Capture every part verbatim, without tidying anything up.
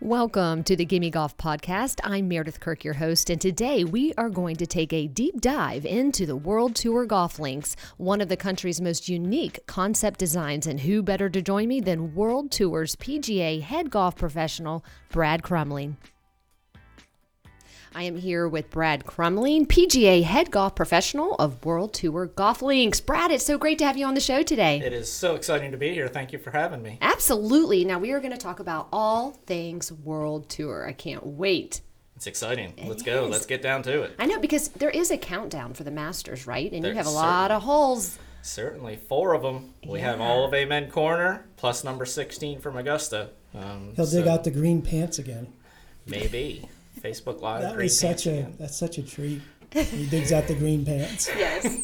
Welcome to the Gimme Golf Podcast. I'm Meredith Kirk, your host, and today we are going to take a deep dive into the World Tour Golf Links, one of the country's most unique concept designs, and who better to join me than World Tour's P G A head golf professional, Brad Crumling. I am here with Brad Crumling, P G A head golf professional of World Tour Golf Links. Brad, it's so great to have you on the show today. It is so exciting to be here. Thank you for having me. Absolutely. Now, we are going to talk about all things World Tour. I can't wait. It's exciting. Let's go. Let's get down to it. I know, because there is a countdown for the Masters, right? And you have a lot of holes. Certainly. Four of them. We yeah. have all of Amen Corner, plus number sixteen from Augusta. Um, He'll so dig out the green pants again. Maybe. Facebook Live. That was such a again. That's such a treat. He digs out the green pants. Yes.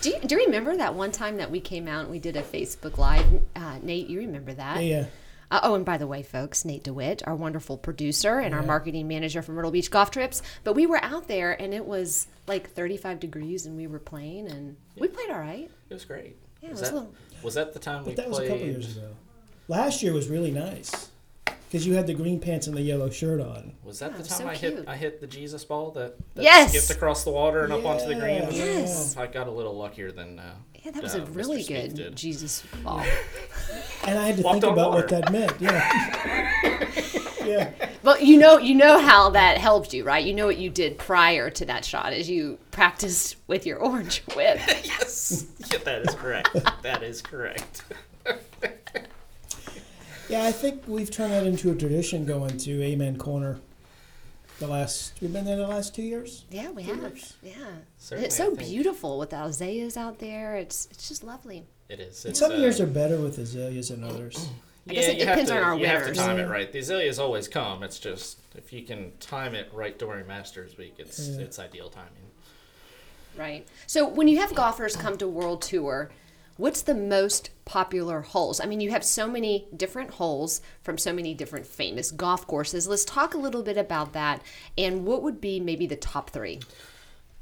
Do you, do you remember that one time that we came out and we did a Facebook Live? Uh, Nate, you remember that? Yeah. Uh, oh, and by the way, folks, Nate DeWitt, our wonderful producer and yeah. our marketing manager for Myrtle Beach Golf Trips. But we were out there and it was like thirty-five degrees and we were playing and yeah. we played all right. It was great. Yeah, was, it was, that, a little... was that the time but we that played? That was a couple years ago. Last year was really nice. Because you had the green pants and the yellow shirt on. Was that oh, the time so I hit cute. I hit the Jesus ball that, that yes. skipped across the water and yeah. up onto the green? Yes. I got a little luckier than uh, yeah, that was uh, a really good Jesus ball. And I had to Walked think about water. What that meant. Yeah. yeah. Well, you know, you know how that helped you, right? You know what you did prior to that shot is you practiced with your orange whip. Yes. Yeah, that is correct. That is correct. Yeah, I think we've turned that into a tradition going to Amen Corner. The last, we've been there the last two years? Yeah, we have. Years. Yeah. Certainly, it's so beautiful with the azaleas out there. It's it's just lovely. It is. It's, Some uh, years are better with azaleas than others. I yeah, guess it depends to, on our you winners. You have to time yeah. it right. The azaleas always come. It's just, if you can time it right during Masters Week, it's yeah. it's ideal timing. Right. So when you have golfers come to World Tour, what's the most popular holes? I mean, you have so many different holes from so many different famous golf courses. Let's talk a little bit about that. And what would be maybe the top three?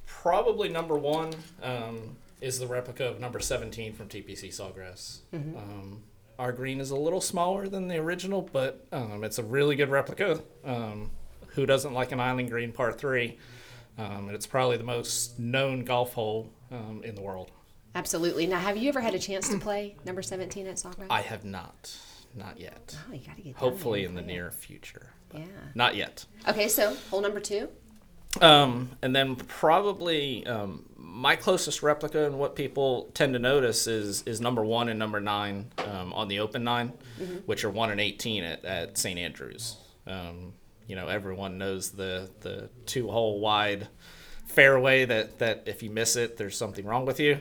Probably number one um, is the replica of number seventeen from T P C Sawgrass. Mm-hmm. Um, our green is a little smaller than the original, but um, it's a really good replica. Um, who doesn't like an island green par three? Um, and it's probably the most known golf hole um, in the world. Absolutely. Now, have you ever had a chance to play number seventeen at Solgras? I have not. Not yet. Oh, you got to get Hopefully in the near future. Yeah. Not yet. Okay, so hole number two? Um, and then probably um, my closest replica and what people tend to notice is is number one and number nine um, on the open nine, mm-hmm. which are one and eighteen at, at St Andrews. Um, you know, everyone knows the, the two-hole wide fairway that that if you miss it there's something wrong with you,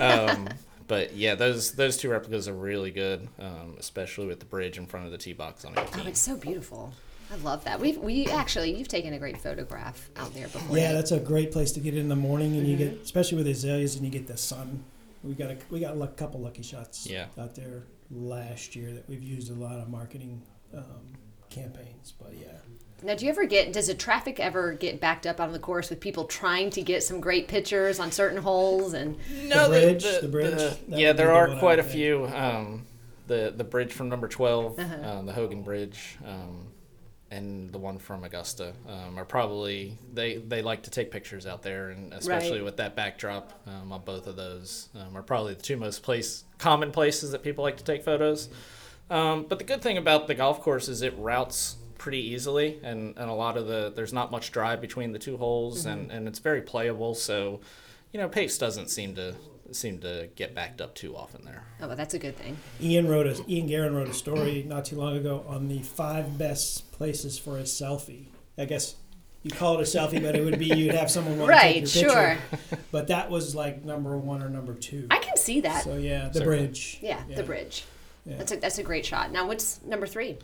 um but yeah those those two replicas are really good, um especially with the bridge in front of the tee box on eighteen. Oh, it's so beautiful. I love that. We've we actually you've taken a great photograph out there before. Yeah, that's a great place to get in the morning, and mm-hmm. you get, especially with azaleas, and you get the sun. We got a we got a couple lucky shots yeah. out there last year that we've used a lot of marketing um campaigns, but yeah. Now, do you ever get, does the traffic ever get backed up on the course with people trying to get some great pictures on certain holes? And no, the bridge, the, the, the bridge. The, yeah, there are the quite a think. few. Um, the the bridge from number twelve, uh-huh. uh, the Hogan Bridge, um, and the one from Augusta um, are probably, they, they like to take pictures out there, and especially right. with that backdrop um, on both of those um, are probably the two most place common places that people like to take photos. Um, but the good thing about the golf course is it routes pretty easily, and, and a lot of the there's not much drive between the two holes, mm-hmm. and, and it's very playable, so you know pace doesn't seem to seem to get backed up too often there. Oh, well, that's a good thing. Ian wrote a Ian Guerin wrote a story not too long ago on the five best places for a selfie. I guess you call it a selfie, but it would be you'd have someone want right, to take your sure. picture. But that was like number one or number two. I can see that. So yeah, the Certainly. bridge. Yeah, yeah, the bridge. Yeah. That's a that's a great shot. Now, what's number three?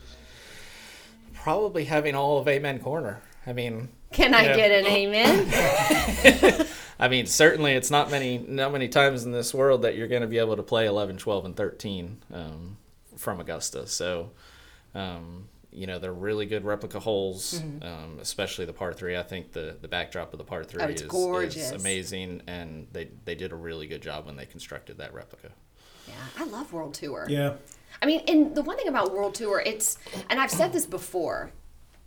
Probably having all of Amen Corner. I mean, can I you know. get an amen? I mean, certainly it's not many, not many times in this world that you're going to be able to play eleven, twelve, and thirteen um, from Augusta. So, um, you know, they're really good replica holes, mm-hmm. um, especially the par three. I think the, the backdrop of the par three oh, it's is, gorgeous. is amazing, and they they did a really good job when they constructed that replica. Yeah, I love World Tour. Yeah. I mean, and the one thing about World Tour, it's, and I've said this before,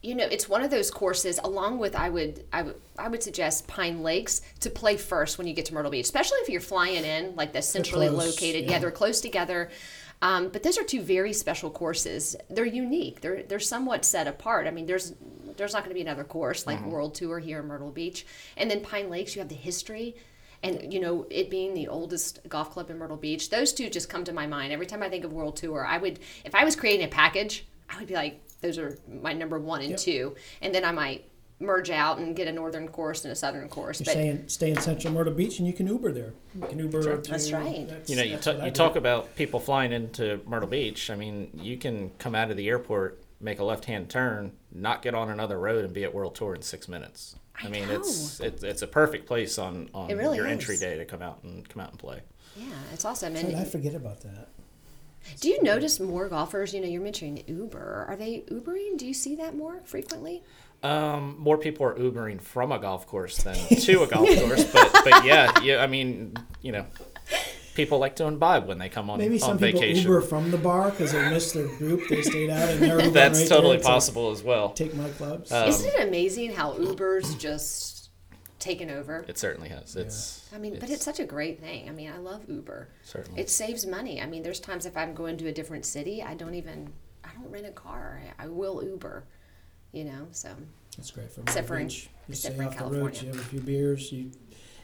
you know, it's one of those courses, along with, I would, I would, I would suggest Pine Lakes to play first when you get to Myrtle Beach, especially if you're flying in, like the centrally close, located. Yeah. yeah, they're close together. Um, but those are two very special courses. They're unique. They're they're somewhat set apart. I mean, there's there's not going to be another course like mm-hmm. World Tour here in Myrtle Beach. And then Pine Lakes, you have the history. And, you know, it being the oldest golf club in Myrtle Beach, those two just come to my mind. Every time I think of World Tour, I would, if I was creating a package, I would be like, those are my number one and yep. two. And then I might merge out and get a northern course and a southern course. You're but stay in, stay in Central Myrtle Beach, and you can Uber there. You can Uber. Sure. To, that's right. That's, you know, you, t- you talk about people flying into Myrtle Beach. I mean, you can come out of the airport, make a left-hand turn, not get on another road, and be at World Tour in six minutes. I, I mean, know. it's it's it's a perfect place on, on really your is. entry day to come out and come out and play. Yeah, it's awesome. And I forget about that. Do you notice more golfers? You know, you're mentioning Uber. Are they Ubering? Do you see that more frequently? Um, more people are Ubering from a golf course than to a golf course. But, but yeah, yeah, I mean, you know, people like to imbibe when they come on vacation. Maybe some on people vacation. Uber from the bar because they missed their group. They stayed out and they're Ubering. That's right totally possible as well. Take my clubs. Um, Isn't it amazing how Uber's just taken over? It certainly has. It's. Yeah. I mean, it's, but it's such a great thing. I mean, I love Uber. Certainly. It saves money. I mean, there's times if I'm going to a different city, I don't even, I don't rent a car. I, I will Uber. You know, so that's great for except for in, you except for California. Road, you have a few beers. You,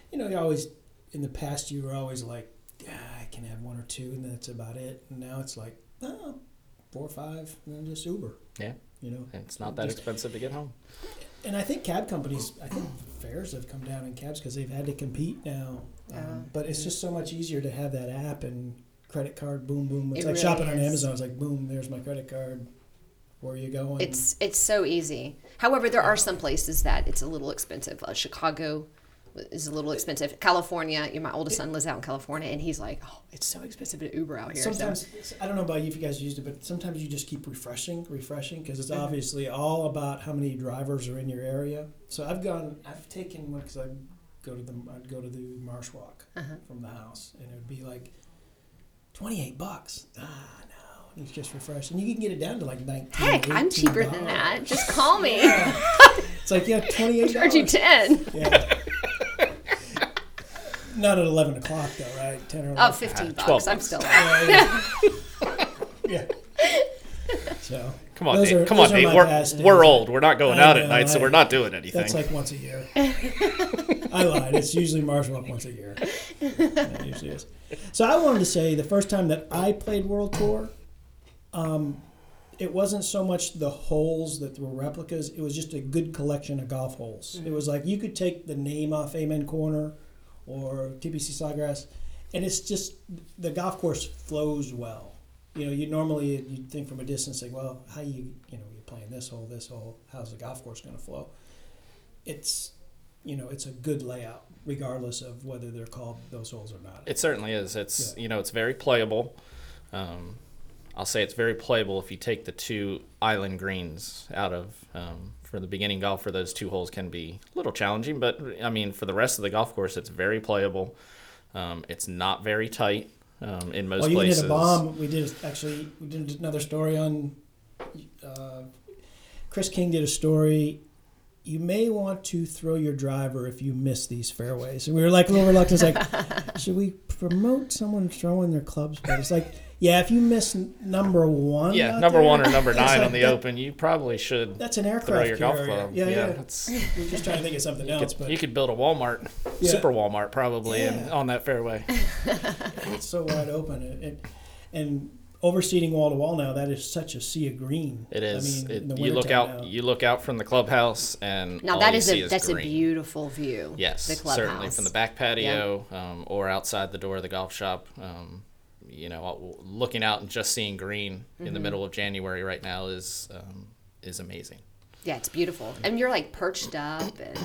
you know, you always in the past you were always like, yeah, I can have one or two, and that's about it. And now it's like, oh, four or five, and then just Uber. Yeah, you know, and it's not that just, expensive to get home. And I think cab companies, I think fares have come down in cabs because they've had to compete now. Uh, um, but it's just so much easier to have that app and credit card. Boom, boom. It's it like really shopping is. on Amazon. It's like boom. There's my credit card. Where are you going? It's it's so easy. However, there are some places that it's a little expensive. Uh, Chicago is a little expensive. California, you know, my oldest son lives out in California, and he's like, oh, it's so expensive to Uber out here. Sometimes, so. I don't know about you if you guys used it, but sometimes you just keep refreshing, refreshing, because it's obviously all about how many drivers are in your area. So I've gone, I've taken one, because I'd go to the, I'd go to the Marsh Walk uh-huh. from the house, and it would be like twenty-eight bucks. Ah, no. It's just refreshing. You can get it down to like nineteen. Heck, I'm cheaper dollars. than that. Just call me. Yeah. It's like, yeah, twenty-eight dollars. I charge you ten. Yeah. Not at eleven o'clock though, right? Ten or eleven. Oh, fifteen ah, bucks. I'm bucks. still. Yeah. yeah. So come on, Dave. Are, come on, Dave. We're, we're old. We're not going I out know, at night, I, so we're not doing anything. That's like once a year. I lied. It's usually Marsh Walk once a year. It usually is. So I wanted to say the first time that I played World Tour. Um, it wasn't so much the holes that were replicas. It was just a good collection of golf holes. Mm-hmm. It was like you could take the name off Amen Corner or T P C Sawgrass, and it's just the golf course flows well. You know, you normally you think from a distance like, well, how you you know you're playing this hole, this hole. How's the golf course going to flow? It's you know it's a good layout regardless of whether they're called those holes or not. It certainly is. It's yeah. you know it's very playable. Um, I'll say it's very playable if you take the two island greens out of, um, for the beginning golfer, those two holes can be a little challenging, but I mean, for the rest of the golf course, it's very playable. Um, it's not very tight um, in most well, you places. Well, you did a bomb. We did actually, we did another story on, uh, Chris King did a story. You may want to throw your driver if you miss these fairways. And we were like a little reluctant. It's like, should we promote someone throwing their clubs? But it's like, yeah, if you miss number one, yeah, number there, one or number nine like on the that, open, you probably should. That's an aircraft throw your golf carrier. Club. Yeah, yeah. yeah. That's, we're just trying to think of something you else. Could, but you could build a Walmart, yeah. Super Walmart, probably, yeah. in, on that fairway. It's so wide open, it, it, and overseeding wall to wall now. That is such a sea of green. It is. I mean, it, you look out. Now. You look out from the clubhouse, and now all that you is see a is that's green. A beautiful view. Yes, the clubhouse. Certainly from the back patio yeah. um, or outside the door of the golf shop. Um, You know, looking out and just seeing green mm-hmm. in the middle of January right now is um, is amazing. Yeah, it's beautiful. And you're like perched up, and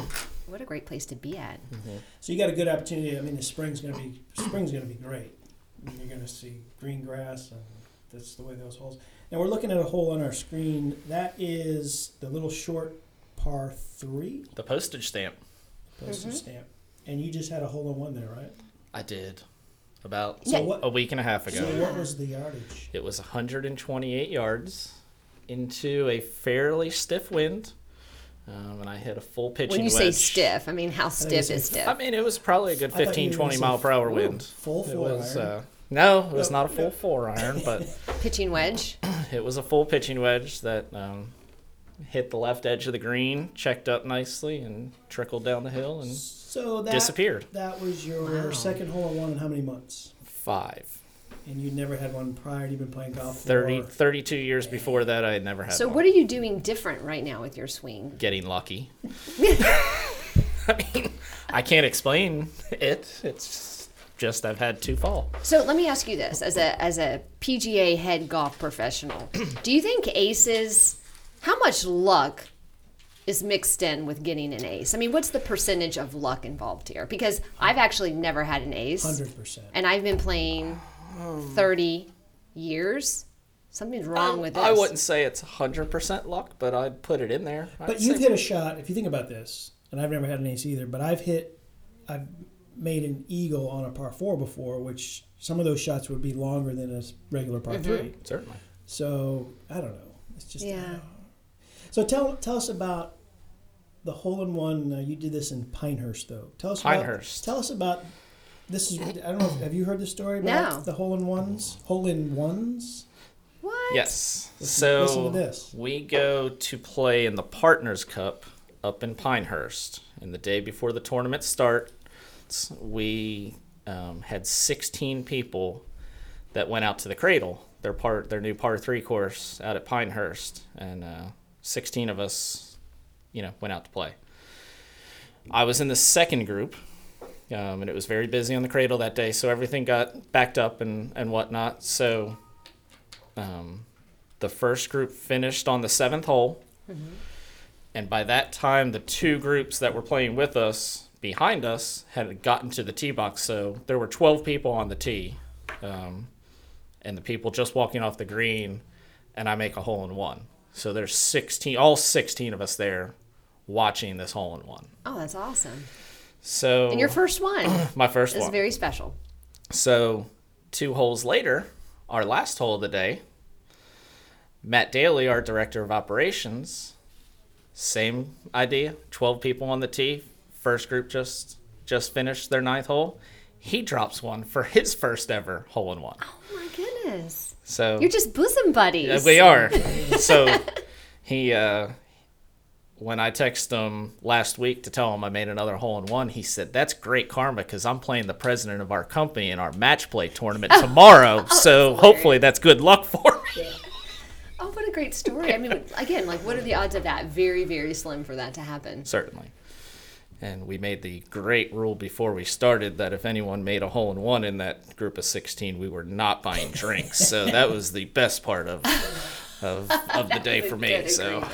what a great place to be at. Mm-hmm. So you got a good opportunity. I mean, the spring's gonna be spring's gonna be great. You're gonna see green grass, and that's the way those holes. Now we're looking at a hole on our screen. That is the little short par three. The postage stamp. Postage mm-hmm. stamp. And you just had a hole in one there, right? I did. About so what, a week and a half ago. So what was the yardage? It was one hundred twenty-eight yards, into a fairly stiff wind, um, and I hit a full pitching wedge. When you wedge. say stiff, I mean, how stiff is stiff? I mean, it was probably a good fifteen, twenty mile per hour wind. Full four iron. Uh, no, it was no, not a full no. four iron, but... pitching wedge? It was a full pitching wedge that um, hit the left edge of the green, checked up nicely, and trickled down the hill and so that, disappeared. That was your wow. second hole-in-one in how many months? Five. And you'd never had one prior to even playing golf? thirty, thirty-two years before that, I had never had so one. So what are you doing different right now with your swing? Getting lucky. I mean, I can't explain it. It's just I've had two fall. So let me ask you this. As a as a P G A head golf professional, do you think aces, how much luck is mixed in with getting an ace? I mean, what's the percentage of luck involved here? Because I've actually never had an ace. one hundred percent. And I've been playing... thirty years? Something's wrong um, with this. I wouldn't say it's one hundred percent luck, but I'd put it in there. I'd but you've hit a shot, if you think about this, and I've never had an ace either, but I've hit, I've made an eagle on a par four before, which some of those shots would be longer than a regular par mm-hmm. three. Certainly. So, I don't know. It's just, yeah. So tell tell us about the hole-in-one. Uh, you did this in Pinehurst, though. Tell us Pinehurst. About, tell us about... This is, I don't know, if, have you heard the story about no. the hole-in-ones? Hole-in-ones? What? Yes. So listen to this. We go to play in the Partners Cup up in Pinehurst. And the day before the tournament starts, we um, had sixteen people that went out to the Cradle, their, par, their new par three course out at Pinehurst. And uh, sixteen of us, you know, went out to play. I was in the second group. Um, and it was very busy on the Cradle that day, so everything got backed up and, and whatnot. So um, the first group finished on the seventh hole. Mm-hmm. And by that time, the two groups that were playing with us behind us had gotten to the tee box. So there were twelve people on the tee. Um, and the people just walking off the green, and I make a hole-in-one. So there's sixteen, all sixteen of us there watching this hole-in-one. Oh, that's awesome. So, and your first one. My first one. It's very special. So two holes later, our last hole of the day, Matt Daly, our director of operations, same idea, twelve people on the tee. First group just just finished their ninth hole. He drops one for his first ever hole-in-one. Oh, my goodness. So you're just bosom buddies. We are. So he... uh when I texted him last week to tell him I made another hole-in-one, he said, that's great karma because I'm playing the president of our company in our match play tournament tomorrow. oh, so that's hopefully that's good luck for me. Yeah. Oh, what a great story. I mean, again, like, what are the odds of that? Very, very slim for that to happen. Certainly. And we made the great rule before we started that if anyone made a hole-in-one in that group of sixteen, we were not buying drinks. So that was the best part of of, of the day for me. So.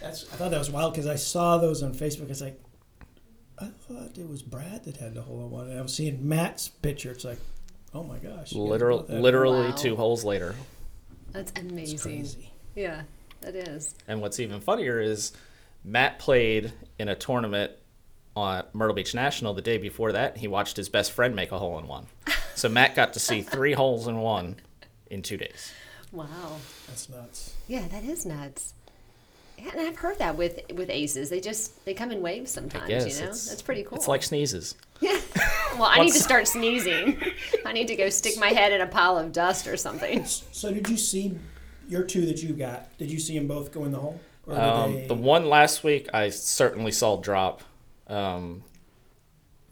That's, I thought that was wild because I saw those on Facebook. It's like, I thought it was Brad that had the hole-in-one. And I was seeing Matt's picture. It's like, oh my gosh. Literal, literally wow. two holes later. That's amazing. That's crazy. Yeah, that is. And what's even funnier is Matt played in a tournament on Myrtle Beach National the day before that. He watched his best friend make a hole-in-one. So Matt got to see three holes in one in two days. Wow. That's nuts. Yeah, that is nuts. And I've heard that with, with aces. They just, they come in waves sometimes, you know? That's pretty cool. It's like sneezes. Yeah. Well, I need to start sneezing. I need to go stick my head in a pile of dust or something. So did you see your two that you got? Did you see them both go in the hole? Or um, they... The one last week I certainly saw drop. Um,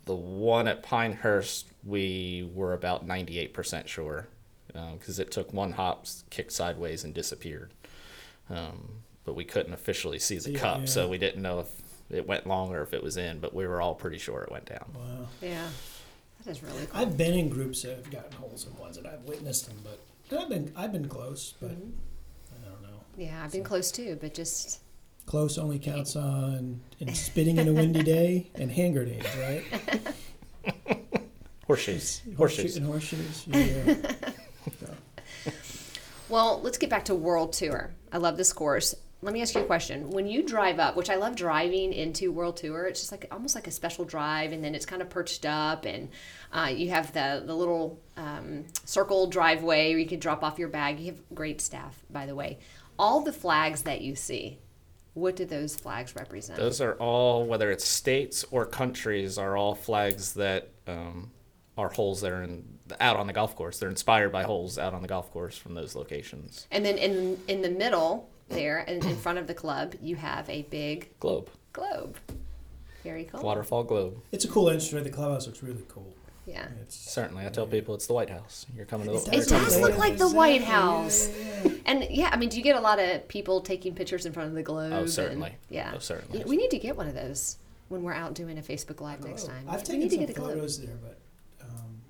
the one at Pinehurst, we were about ninety-eight percent sure. Because um, it took one hop, kicked sideways, and disappeared. Um, but we couldn't officially see the yeah, cup, yeah. so we didn't know if it went long or if it was in, but we were all pretty sure it went down. Wow. Yeah. That is really cool. I've been in groups that have gotten holes in ones, and I've witnessed them, but I've been, I've been close, but mm-hmm. I don't know. Yeah, I've so. been close too, but just... Close only counts on and spitting in a windy day and hand grenades, right? Horseshoes. Horseshoes. And horseshoes, yeah. Well, let's get back to World Tour. I love this course. let me ask you a question. When you drive up, which I love driving into World Tour, it's just like almost like a special drive, and then it's kind of perched up, and uh, you have the, the little um, circle driveway where you can drop off your bag. You have great staff, by the way. All the flags that you see, what do those flags represent? Those are all, whether it's states or countries, are all flags that um, are holes that are in, out on the golf course. They're inspired by holes out on the golf course from those locations. And then in in the middle there, in, in front of the club, you have a big... Globe. Globe. Very cool. Waterfall globe. It's a cool instrument. The clubhouse looks really cool. Yeah. It's, Certainly. I tell people it's the White House. You're coming to the White House. It does look like the White House. Yeah, yeah, yeah. And, yeah, I mean, do you get a lot of people taking pictures in front of the globe? Oh, certainly. And, yeah. Oh, certainly. We need to get one of those when we're out doing a Facebook Live next time. I've taken we need some to get a globe. photos there, but... Um,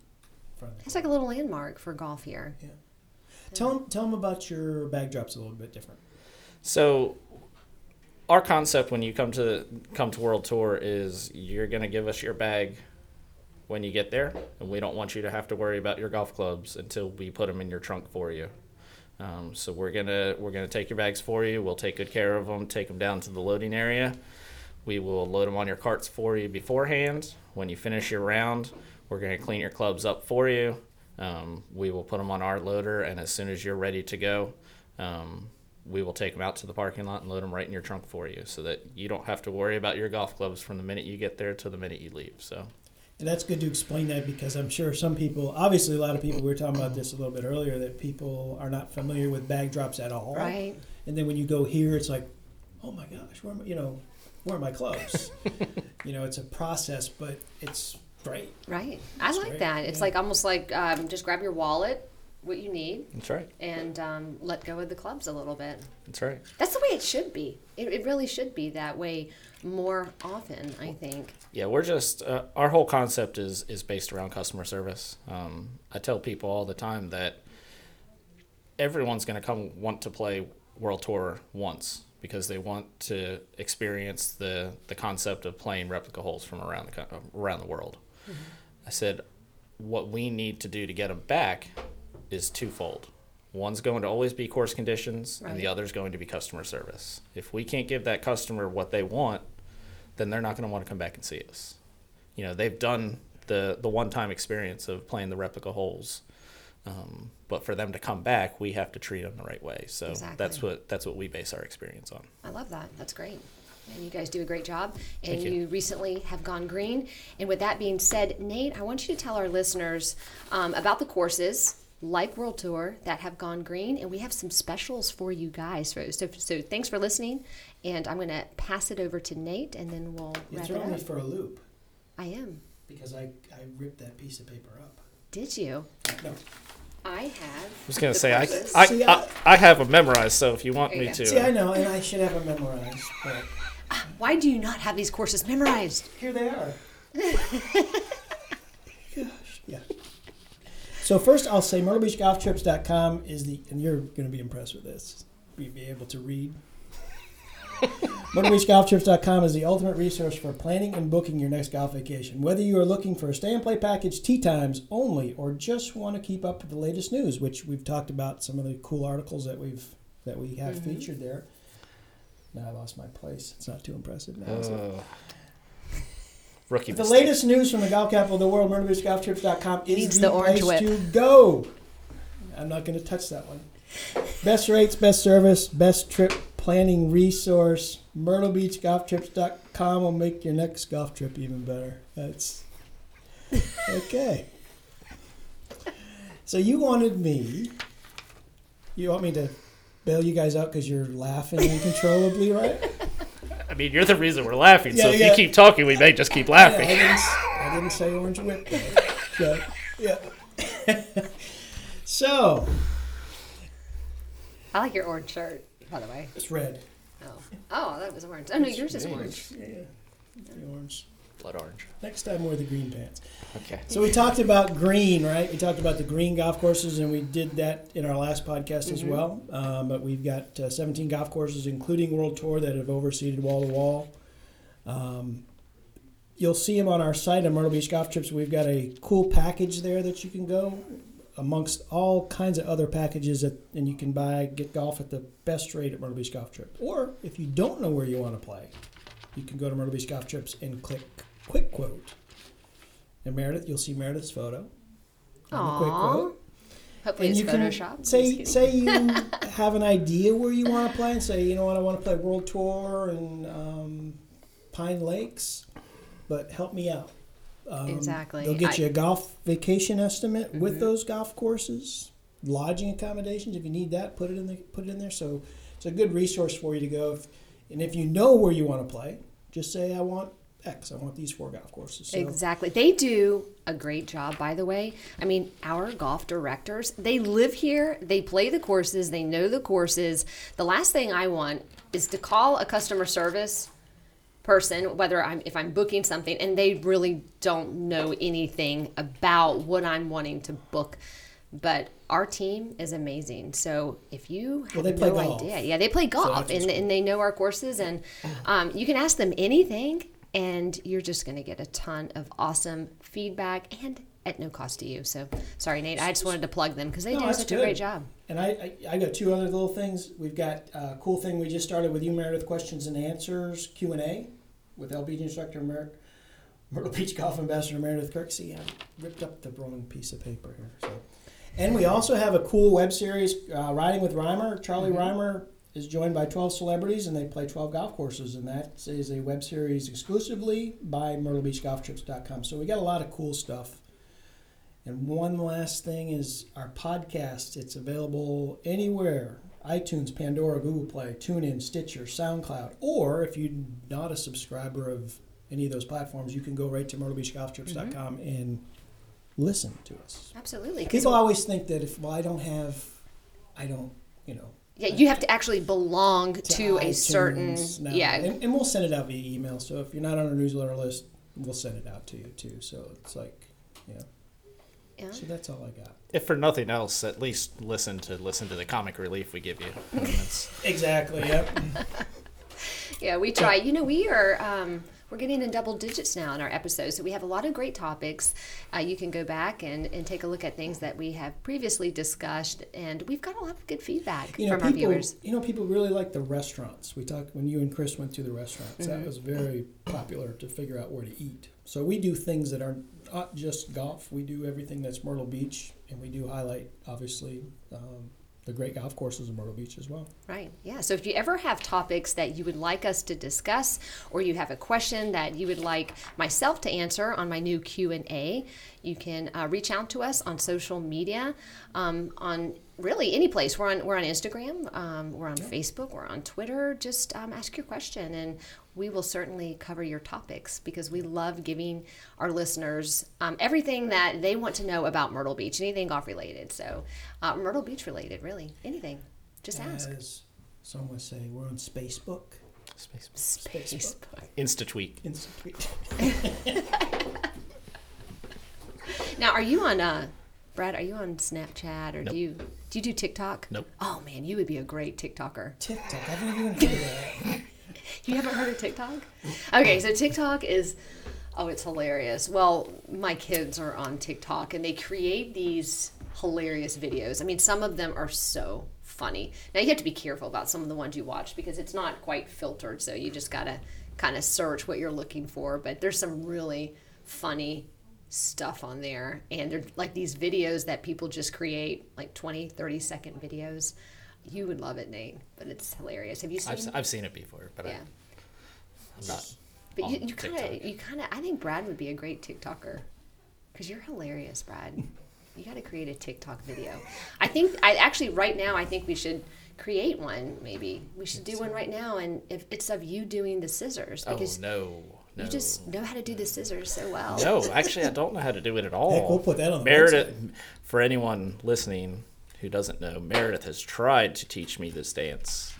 front of the it's like a little landmark for golf here. Yeah. yeah. Tell, them, tell them about your bag drops a little bit different. So our concept when you come to come to World Tour is you're going to give us your bag when you get there, and we don't want you to have to worry about your golf clubs until we put them in your trunk for you. Um, so we're going to we're going to take your bags for you. We'll take good care of them, take them down to the loading area. We will load them on your carts for you beforehand. When you finish your round, we're going to clean your clubs up for you. Um, we will put them on our loader, and as soon as you're ready to go, um, we will take them out to the parking lot and load them right in your trunk for you so that you don't have to worry about your golf clubs from the minute you get there to the minute you leave. So, and that's good to explain that, because I'm sure some people, obviously a lot of people, we were talking about this a little bit earlier, that people are not familiar with bag drops at all. Right. And then when you go here, it's like, oh my gosh, where am I, you know, where are my clubs? You know, it's a process, but it's great. Right. I it's like great. that. It's yeah. like almost like um, just grab your wallet, what you need. That's right. And um, let go of the clubs a little bit. That's right. That's the way it should be. It, it really should be that way more often, I think. Yeah, we're just, uh, our whole concept is, is based around customer service. Um, I tell people all the time that everyone's going to come want to play World Tour once because they want to experience the, the concept of playing replica holes from around the, around the world. Mm-hmm. I said, what we need to do to get them back is twofold. One's going to always be course conditions, right, and the other's going to be customer service. If we can't give that customer what they want, then they're not going to want to come back and see us. You know, they've done the the one-time experience of playing the replica holes, um, but for them to come back, we have to treat them the right way. So exactly. that's what that's what we base our experience on. I love that. That's great. And you guys do a great job, and you. you recently have gone green. And with that being said, Nate, I want you to tell our listeners um, about the courses like World Tour that have gone green, and we have some specials for you guys. So, so thanks for listening, and I'm going to pass it over to Nate, and then we'll You're wrap it up. You're throwing me for a loop. I am. Because I, I ripped that piece of paper up. Did you? No. I have. I was going to say, I I, See, I, I I have them memorized, so if you want you me go. to. See, I know, and I should have them memorized. But... Why do you not have these courses memorized? Here they are. Gosh, yeah. So first, I'll say Myrtle Beach Golf Trips dot com is the, and you're going to be impressed with this, you'll be able to read. Myrtle Beach Golf Trips dot com is the ultimate resource for planning and booking your next golf vacation. Whether you are looking for a stay-and-play package, tee times only, or just want to keep up with the latest news, which we've talked about some of the cool articles that we've that we have mm-hmm. featured there. Now I lost my place. It's not too impressive now. Uh. So. Rookie the mistake. Latest news from the golf capital of the world, Myrtle Beach Golf Trips dot com, is the, the place whip. to go. I'm not going to touch that one. Best rates, best service, best trip planning resource. Myrtle Beach Golf Trips dot com will make your next golf trip even better. That's okay. So you wanted me. You want me to bail you guys out because you're laughing uncontrollably, right? I mean, you're the reason we're laughing, yeah, so if yeah. you keep talking, we may just keep laughing. Yeah, I, didn't, I didn't say orange whip. So, yeah. So. I like your orange shirt, by the way. It's red. Oh, oh, that was orange. Oh, no, yours is orange. Yeah, yeah. The orange. Blood orange. Next time, wear the green pants. Okay. So we talked about green, right? We talked about the green golf courses, and we did that in our last podcast mm-hmm. as well. Um, but we've got uh, seventeen golf courses, including World Tour, that have overseeded wall-to-wall. Um, you'll see them on our site at Myrtle Beach Golf Trips. We've got a cool package there that you can go amongst all kinds of other packages that, and you can buy, get golf at the best rate at Myrtle Beach Golf Trips. Or if you don't know where you want to play, you can go to Myrtle Beach Golf Trips and click Quick Quote. And Meredith, you'll see Meredith's photo. Aww. Quick Quote. Hopefully and it's Photoshop. Say, say you have an idea where you want to play and say, you know what, I want to play World Tour and um, Pine Lakes, but help me out. Um, exactly. They'll get I, you a golf vacation estimate mm-hmm. with those golf courses, lodging accommodations. If you need that, put it in the, put it in there. So it's a good resource for you to go. If, and if you know where you want to play, just say, I want X. I want these four golf courses. So. Exactly. They do a great job, by the way. I mean, our golf directors, they live here, they play the courses, they know the courses. The last thing I want is to call a customer service person, whether I'm if I'm booking something, and they really don't know anything about what I'm wanting to book. But our team is amazing. So if you have well, they play no golf. idea, yeah, they play golf so and, and they know our courses, and um, you can ask them anything. And you're just going to get a ton of awesome feedback and at no cost to you. So, sorry, Nate, I just wanted to plug them because they no, do such good. a great job. And I, I, I got two other little things. We've got a cool thing we just started with you, Meredith, questions and answers, Q and A, with L B G instructor Myr- Myrtle Beach Golf Ambassador Meredith Kirk. See, I ripped up the wrong piece of paper here. So. And we also have a cool web series, uh, Riding with Reimer, Charlie mm-hmm. Reimer. Is joined by twelve celebrities, and they play twelve golf courses, and that is a web series exclusively by Myrtle Beach Golf Trips dot com. So we got a lot of cool stuff. And one last thing is our podcast. It's available anywhere: iTunes, Pandora, Google Play, TuneIn, Stitcher, SoundCloud. Or if you're not a subscriber of any of those platforms, you can go right to Myrtle Beach Golf Trips dot com mm-hmm. and listen to us. Absolutely. People always think that if well, I don't have, I don't, you know. Yeah, you have to actually belong to, to a certain, now. yeah. And, and we'll send it out via email. So if you're not on our newsletter list, we'll send it out to you too. So it's like, you know. Yeah. So that's all I got. If for nothing else, at least listen to listen to the comic relief we give you. Exactly, yep. Yeah, we try. You know, we are... Um, We're getting in double digits now in our episodes, so we have a lot of great topics. Uh, you can go back and, and take a look at things that we have previously discussed, and we've got a lot of good feedback you know, from people, our viewers. You know, people really like the restaurants. We talked when you and Chris went to the restaurants. Mm-hmm. That was very popular to figure out where to eat. So we do things that aren't not just golf. We do everything that's Myrtle Beach, and we do highlight, obviously, um, the great golf courses in Myrtle Beach as well. Right, yeah. So if you ever have topics that you would like us to discuss, or you have a question that you would like myself to answer on my new Q and A, you can uh, reach out to us on social media, um, on really any place. We're on we're on Instagram, um, we're on yeah. Facebook, we're on Twitter. Just um, ask your question, and we will certainly cover your topics because we love giving our listeners um, everything that they want to know about Myrtle Beach, anything golf related. So uh, Myrtle Beach related, really, anything. Just ask. As some would say, we're on Spacebook. Spacebook. Spacebook. Insta-tweet. Insta-tweet. Now, are you on, uh, Brad, are you on Snapchat or nope. do you do you do TikTok? Nope. Oh, man, you would be a great TikToker. TikTok, I've never even heard of that. You haven't heard of TikTok? Okay, so TikTok is, oh, it's hilarious. Well, my kids are on TikTok, and they create these hilarious videos. I mean, some of them are so funny. Now, you have to be careful about some of the ones you watch because it's not quite filtered, so you just got to kind of search what you're looking for. But there's some really funny stuff on there, and they're like these videos that people just create, like twenty, thirty-second videos. You would love it, Nate, but it's hilarious. Have you seen it? I've, I've seen it before, but yeah. I, I'm not. But you kind of, you kind of. I think Brad would be a great TikToker because you're hilarious, Brad. You got to create a TikTok video. I think I actually right now I think we should create one. Maybe we should do one right now, and if it's of you doing the scissors. Because oh no. No. You just know how to do the scissors so well. No, actually, I don't know how to do it at all. Heck, we'll put that on. Meredith, for anyone listening who doesn't know, Meredith has tried to teach me this dance.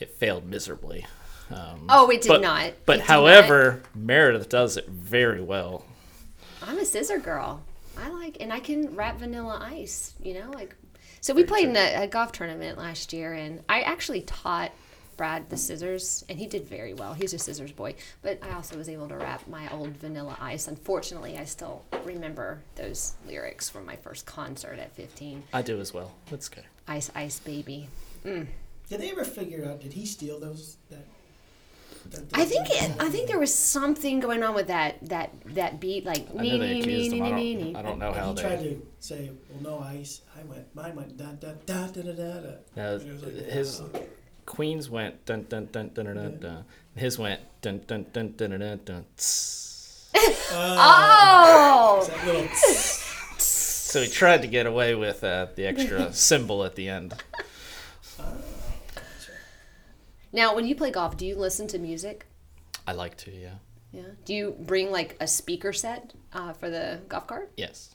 It failed miserably. Um, oh, it did but, not. But it however, not. Meredith does it very well. I'm a scissor girl. I like, and I can wrap Vanilla Ice, you know? like. So we very played true. in a, a golf tournament last year, and I actually taught Brad the scissors, and he did very well. He's a scissors boy. But I also was able to rap my old Vanilla Ice. Unfortunately, I still remember those lyrics from my first concert at fifteen. I do as well. That's good. Ice Ice Baby. Mm. Did they ever figure out, did he steal those? That, that, that I think it, I think there was something going on with that that, that beat, like, nee, nee, nee, nee, nee, nee. I don't know how they... He tried to say, well, no ice. I went, mine went da, da, da, da, da, da, da. Now, his... Queen's went dun dun dun dun dun dun. dun. His went dun dun dun dun dun dun. dun tss. Oh! That little tss. So he tried to get away with uh, the extra symbol at the end. Now, when you play golf, do you listen to music? I like to, yeah. Yeah. Do you bring like a speaker set uh, for the golf cart? Yes.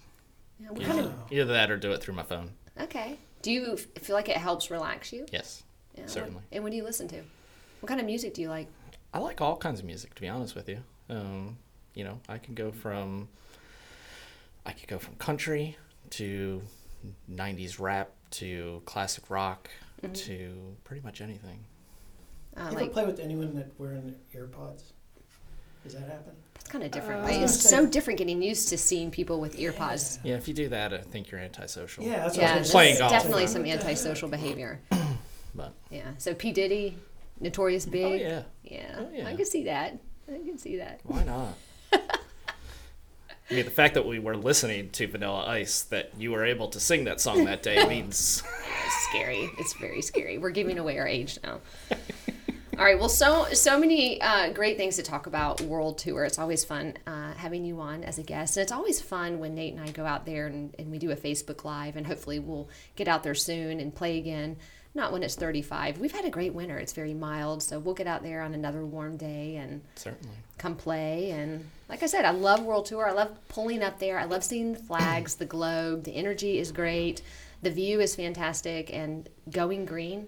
Yeah, what kind of... Either that or do it through my phone. Okay. Do you feel like it helps relax you? Yes. Yeah, certainly. What, and what do you listen to? What kind of music do you like? I like all kinds of music, to be honest with you. Um, you know, I can go from I could go from country to nineties rap to classic rock mm-hmm. to pretty much anything. Uh, you like, ever play with anyone that wearing earpods? Does that happen? That's kind of different. Uh, right? It's so different getting used to seeing people with earpods. Yeah, yeah if you do that, I think you're antisocial. Yeah, that's what yeah, I was playing golf. Definitely some antisocial behavior. But. Yeah, so P Diddy, Notorious Big. Oh yeah. Yeah. Oh, yeah, I can see that. I can see that. Why not? I mean, the fact that we were listening to Vanilla Ice, that you were able to sing that song that day means... It's scary. It's very scary. We're giving away our age now. All right, well, so so many uh, great things to talk about World Tour. It's always fun uh, having you on as a guest. And it's always fun when Nate and I go out there and, and we do a Facebook Live, and hopefully we'll get out there soon and play again. Not when it's thirty-five. We've had a great winter. It's very mild, so we'll get out there on another warm day and certainly come play. And like I said, I love World Tour. I love pulling up there. I love seeing the flags, the globe. The energy is great. The view is fantastic. And going green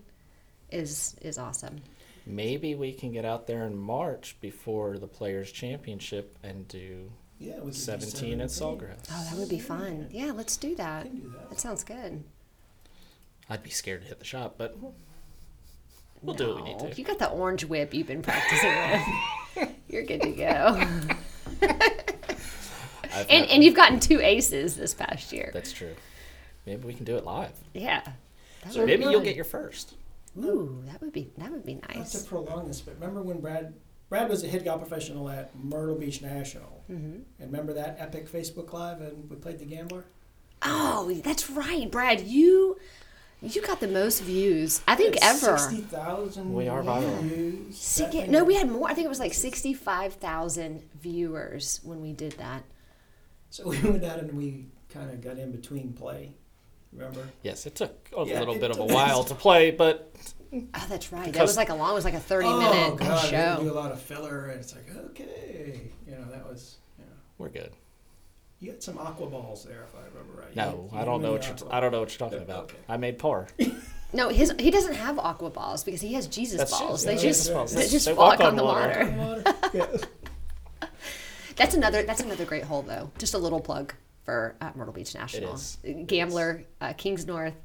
is is awesome. Maybe we can get out there in March before the Players Championship and do yeah, we seventeen at Solgras. Oh, that would be fun. Yeah, let's do that. We can do that. That sounds good. I'd be scared to hit the shot, but we'll no, do what we need to. You got the orange whip you've been practicing with. You're good to go. and never... and you've gotten two aces this past year. That's true. Maybe we can do it live. Yeah. So maybe you'll get your first. Ooh, that would be that would be nice. Not to prolong this, but remember when Brad Brad was a hit golf professional at Myrtle Beach National, mm-hmm. and remember that epic Facebook Live, and we played the Gambler. Oh, that's right, Brad. You. You got the most views, I think, ever. sixty thousand We are viral. Views. Sick, no, we had more. I think it was like sixty-five thousand viewers when we did that. So we went out and we kind of got in between play, remember? Yes, it took a yeah, little bit of a while to play, but... Oh, that's right. That was like a long, it was like a thirty-minute oh, God, show. Oh, we do a lot of filler, and it's like, okay. You know, that was... You know. We're good. You had some aqua balls there, if I remember right. No, I don't know what you're. I don't know what you're talking about. Okay. I made par. No, his he doesn't have aqua balls because he has Jesus That's balls. Just, they, yeah, just, right. they just they just walk, walk on, on the water. water. That's another. That's another great hole, though. Just a little plug for uh, Myrtle Beach National. It is. Gambler, it is. Uh, Kings North.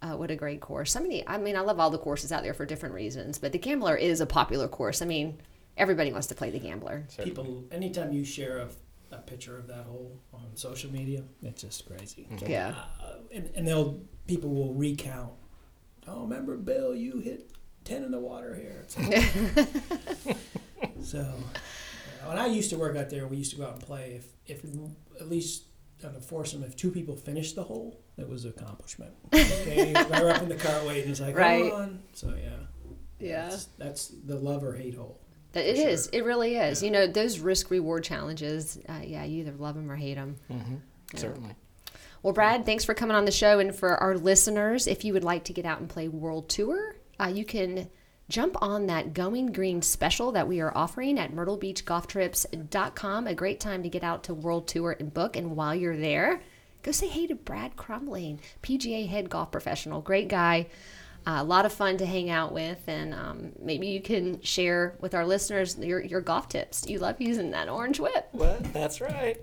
Uh, what a great course. So many. I mean, I love all the courses out there for different reasons, but the Gambler is a popular course. I mean, everybody wants to play the Gambler. Certainly. People, anytime you share a. a picture of that hole on social media, it's just crazy. Okay. Yeah. Uh, and and they'll people will recount, oh, remember, Bill, you hit ten in the water here. So uh, when I used to work out there, we used to go out and play. If, if at least on the foursome, if two people finished the hole, that was an accomplishment. Okay, right up in the car waiting. It's like, right. Come on. So, yeah. Yeah. That's, that's the love or hate hole. It sure. is. It really is. Yeah. You know, those risk-reward challenges, uh, yeah, you either love them or hate them. Mm-hmm. Yeah. Certainly. Well, Brad, thanks for coming on the show. And for our listeners, if you would like to get out and play World Tour, uh, you can jump on that Going Green special that we are offering at Myrtle Beach Golf Trips dot com. A great time to get out to World Tour and book. And while you're there, go say hey to Brad Crumling, P G A head golf professional. Great guy. Uh, a lot of fun to hang out with, and um, maybe you can share with our listeners your, your golf tips. You love using that orange whip. Well, that's right.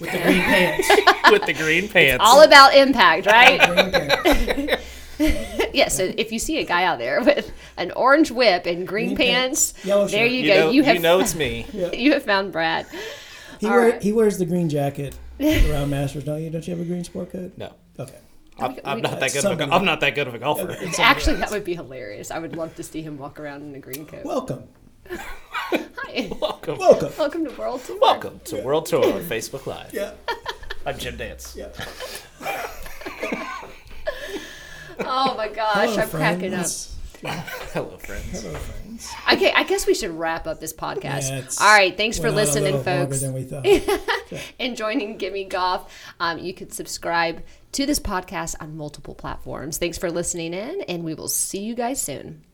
With the green pants. With the green pants. It's all about impact, right? Green pants. yeah, so if you see a guy out there with an orange whip and green pants, pants there you, you go. Know, you, have, you know it's me. Yeah. You have found Brad. He, wear, right. he wears the green jacket around Masters, don't you? Don't you have a green sport coat? No. Okay. I'm, I'm not that good. Of a, I'm not that good of a golfer. It's Actually, that would be hilarious. I would love to see him walk around in a green coat. Welcome. Hi. Welcome. Welcome. Welcome to World Tour. Welcome to yeah. World Tour on Facebook Live. Yeah. I'm Jim Dance. Yeah. Oh my gosh, Hello, I'm friends. cracking up. Hello, friends. Hello, friends. Okay, I guess we should wrap up this podcast. Yeah, All right, thanks for listening, folks. Than we thought. Okay. And joining Gimme Golf. Um, you can subscribe to this podcast on multiple platforms. Thanks for listening in, and we will see you guys soon.